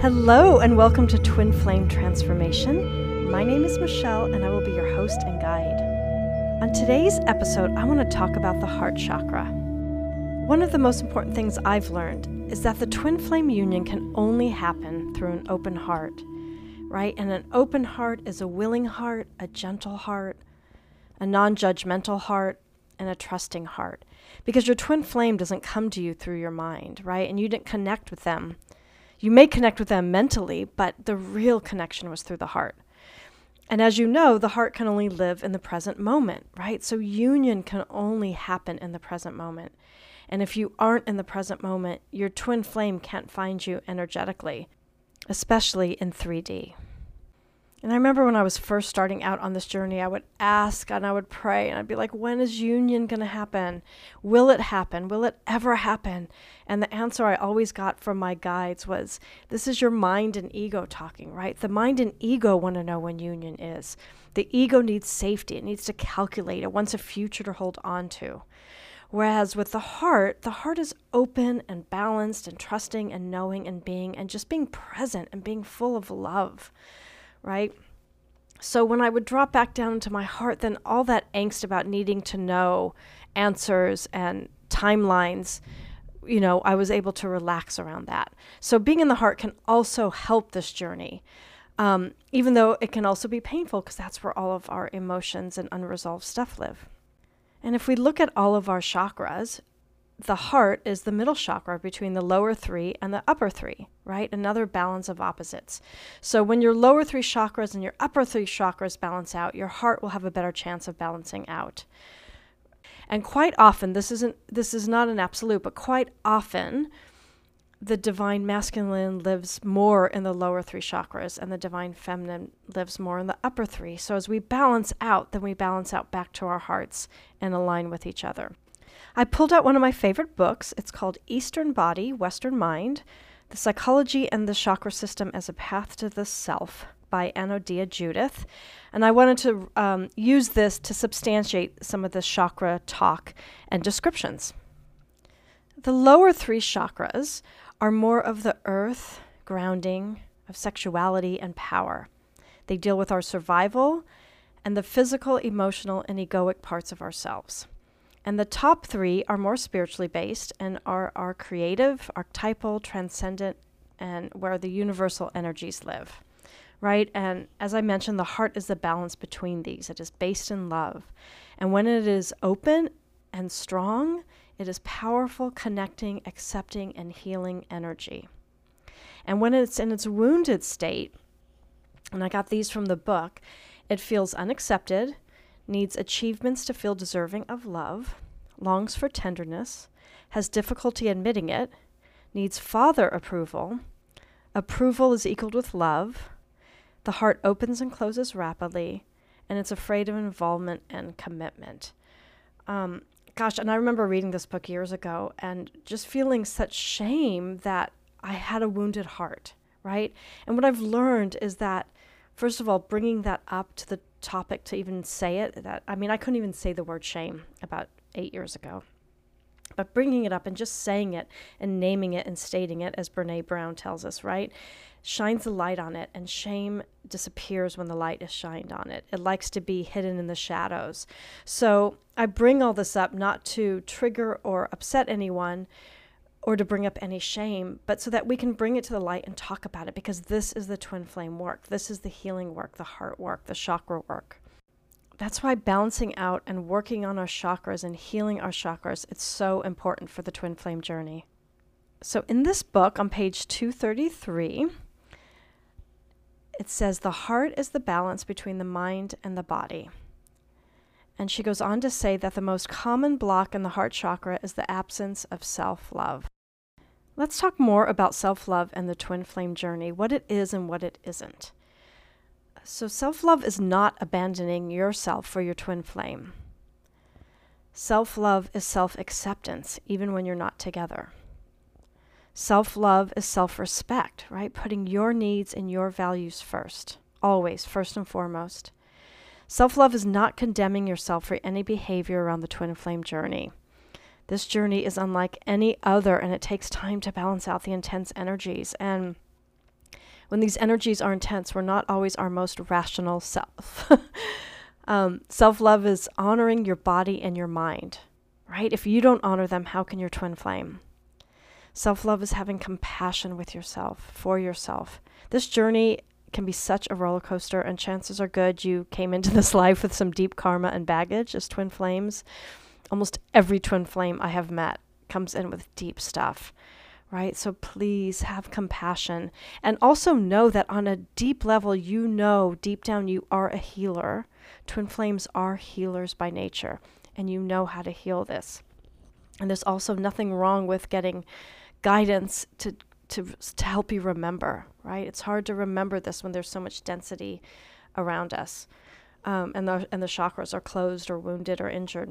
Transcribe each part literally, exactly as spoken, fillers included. Hello and welcome to Twin Flame Transformation. My name is Michelle and I will be your host and guide. On today's episode, I want to talk about the heart chakra. One of the most important things I've learned is that the twin flame union can only happen through an open heart, right? And an open heart is a willing heart, a gentle heart, a non-judgmental heart, and a trusting heart. Because your twin flame doesn't come to you through your mind, right? And you didn't connect with them. You may connect with them mentally, but the real connection was through the heart. And as you know, the heart can only live in the present moment, right? So union can only happen in the present moment. And if you aren't in the present moment, your twin flame can't find you energetically, especially in three D. And I remember when I was first starting out on this journey, I would ask and I would pray and I'd be like, when is union going to happen? Will it happen? Will it ever happen? And the answer I always got from my guides was, this is your mind and ego talking, right? The mind and ego want to know when union is. The ego needs safety. It needs to calculate. It wants a future to hold on to. Whereas with the heart, the heart is open and balanced and trusting and knowing and being and just being present and being full of love. Right? So when I would drop back down into my heart, then all that angst about needing to know answers and timelines, you know, I was able to relax around that. So being in the heart can also help this journey, um, even though it can also be painful because that's where all of our emotions and unresolved stuff live. And if we look at all of our chakras, the heart is the middle chakra between the lower three and the upper three, right? Another balance of opposites. So when your lower three chakras and your upper three chakras balance out, your heart will have a better chance of balancing out. And quite often, this isn't, this is not an absolute, but quite often, the divine masculine lives more in the lower three chakras and the divine feminine lives more in the upper three. So as we balance out, then we balance out back to our hearts and align with each other. I pulled out one of my favorite books. It's called Eastern Body, Western Mind, The Psychology and the Chakra System as a Path to the Self by Anodea Judith. And I wanted to um, use this to substantiate some of the chakra talk and descriptions. The lower three chakras are more of the earth, grounding, of sexuality and power. They deal with our survival and the physical, emotional, and egoic parts of ourselves. And the top three are more spiritually based and are our creative, archetypal, transcendent, and where the universal energies live, right? And as I mentioned, the heart is the balance between these. It is based in love. And when it is open and strong, it is powerful, connecting, accepting, and healing energy. And when it's in its wounded state, and I got these from the book, it feels unaccepted, needs achievements to feel deserving of love, longs for tenderness, has difficulty admitting it, needs father approval, approval is equaled with love, the heart opens and closes rapidly, and it's afraid of involvement and commitment. Um, gosh, and I remember reading this book years ago and just feeling such shame that I had a wounded heart, right? And what I've learned is that, first of all, bringing that up to the topic to even say it, that I mean I couldn't even say the word shame about eight years ago, but bringing it up and just saying it and naming it and stating it, as Brené Brown tells us, right, shines a light on it, and shame disappears when the light is shined on it. It likes to be hidden in the shadows. So I bring all this up not to trigger or upset anyone or to bring up any shame, but so that we can bring it to the light and talk about it, because this is the twin flame work. This is the healing work, the heart work, the chakra work. That's why balancing out and working on our chakras and healing our chakras, it's so important for the twin flame journey. So in this book on page two thirty-three, it says the heart is the balance between the mind and the body. And she goes on to say that the most common block in the heart chakra is the absence of self-love. Let's talk more about self-love and the twin flame journey, what it is and what it isn't. So self-love is not abandoning yourself for your twin flame. Self-love is self-acceptance, even when you're not together. Self-love is self-respect, right? Putting your needs and your values first, always, first and foremost. Self-love is not condemning yourself for any behavior around the twin flame journey. This journey is unlike any other, and it takes time to balance out the intense energies. And when these energies are intense, we're not always our most rational self. um, self-love is honoring your body and your mind, right? If you don't honor them, how can your twin flame? Self-love is having compassion with yourself, for yourself. This journey can be such a roller coaster, and chances are good you came into this life with some deep karma and baggage as twin flames. Almost every twin flame I have met comes in with deep stuff, right? So please have compassion, and also know that on a deep level, you know, deep down, you are a healer. Twin flames are healers by nature, and you know how to heal this. And there's also nothing wrong with getting guidance to To, to help you remember, right? It's hard to remember this when there's so much density around us, um, and the and the chakras are closed or wounded or injured.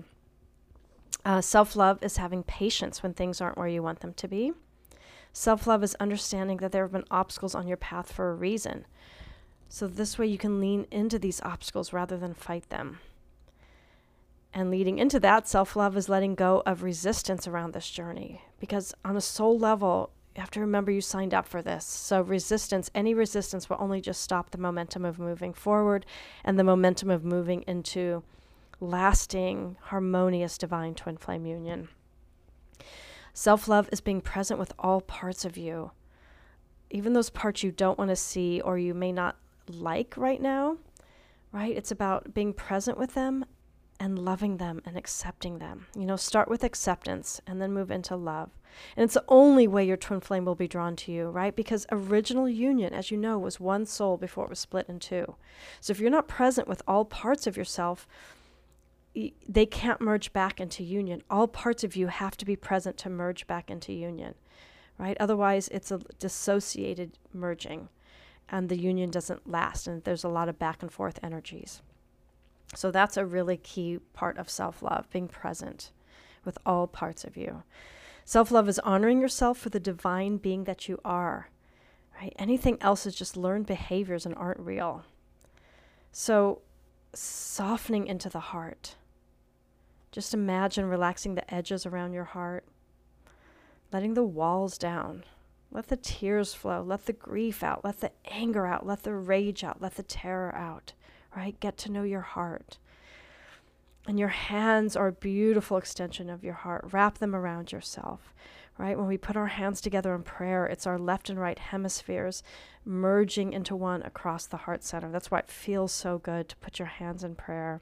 Uh, self-love is having patience when things aren't where you want them to be. Self-love is understanding that there have been obstacles on your path for a reason. So this way you can lean into these obstacles rather than fight them. And leading into that, self-love is letting go of resistance around this journey, because on a soul level, you have to remember you signed up for this. So resistance, any resistance will only just stop the momentum of moving forward and the momentum of moving into lasting, harmonious, divine twin flame union. Self-love is being present with all parts of you, even those parts you don't want to see or you may not like right now, right? It's about being present with them and loving them and accepting them. You know, start with acceptance and then move into love. And it's the only way your twin flame will be drawn to you, right? Because original union, as you know, was one soul before it was split in two. So if you're not present with all parts of yourself, y- they can't merge back into union. All parts of you have to be present to merge back into union, right? Otherwise, it's a dissociated merging and the union doesn't last, and there's a lot of back and forth energies. So that's a really key part of self-love, being present with all parts of you. Self-love is honoring yourself for the divine being that you are, right? Anything else is just learned behaviors and aren't real. So softening into the heart. Just imagine relaxing the edges around your heart, letting the walls down. Let the tears flow. Let the grief out. Let the anger out. Let the rage out. Let the terror out. Right? Get to know your heart. And your hands are a beautiful extension of your heart. Wrap them around yourself, right? When we put our hands together in prayer, it's our left and right hemispheres merging into one across the heart center. That's why it feels so good to put your hands in prayer,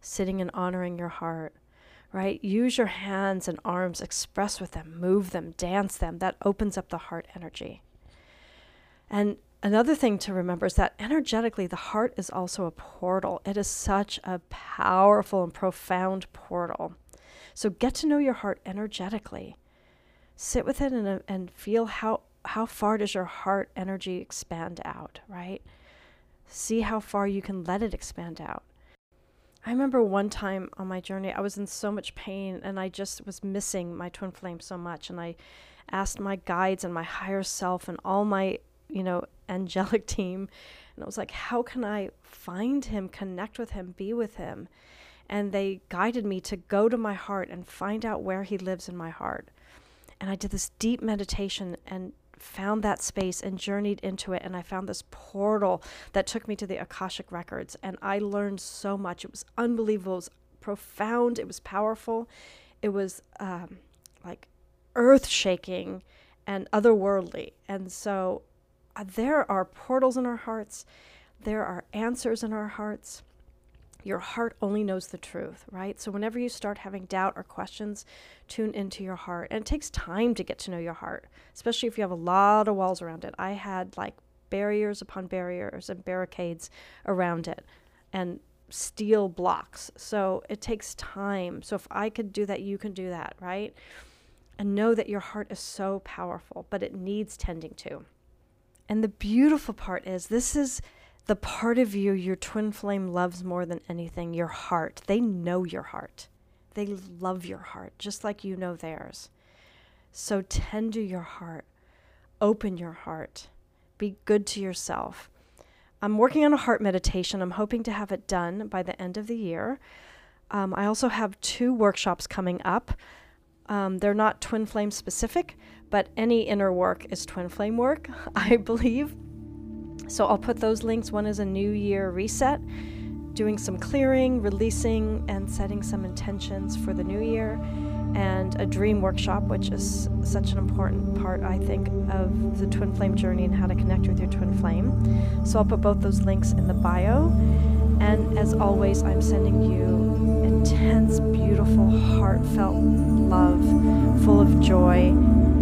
sitting and honoring your heart, right? Use your hands and arms, express with them, move them, dance them. That opens up the heart energy. And another thing to remember is that energetically, the heart is also a portal. It is such a powerful and profound portal. So get to know your heart energetically. Sit with it and, and feel how, how far does your heart energy expand out, right? See how far you can let it expand out. I remember one time on my journey, I was in so much pain and I just was missing my twin flame so much. And I asked my guides and my higher self and all my, you know, angelic team. And I was like, how can I find him, connect with him, be with him? And they guided me to go to my heart and find out where he lives in my heart. And I did this deep meditation and found that space and journeyed into it. And I found this portal that took me to the Akashic Records. And I learned so much. It was unbelievable. It was profound. It was powerful. It was um, like earth-shaking and otherworldly. And so there are portals in our hearts. There are answers in our hearts. Your heart only knows the truth, right? So whenever you start having doubt or questions, tune into your heart. And it takes time to get to know your heart, especially if you have a lot of walls around it. I had like barriers upon barriers and barricades around it and steel blocks. So it takes time. So if I could do that, you can do that, right? And know that your heart is so powerful, but it needs tending to. And the beautiful part is this is the part of you your twin flame loves more than anything, your heart. They know your heart. They love your heart, just like you know theirs. So tend to your heart. Open your heart. Be good to yourself. I'm working on a heart meditation. I'm hoping to have it done by the end of the year. Um, I also have two workshops coming up. Um, they're not twin flame specific, but any inner work is twin flame work, I believe. So I'll put those links. One is a new year reset, doing some clearing, releasing, and setting some intentions for the new year, and a dream workshop, which is such an important part, I think, of the twin flame journey and how to connect with your twin flame. So I'll put both those links in the bio. And as always, I'm sending you intense, beautiful, heartfelt love, full of joy.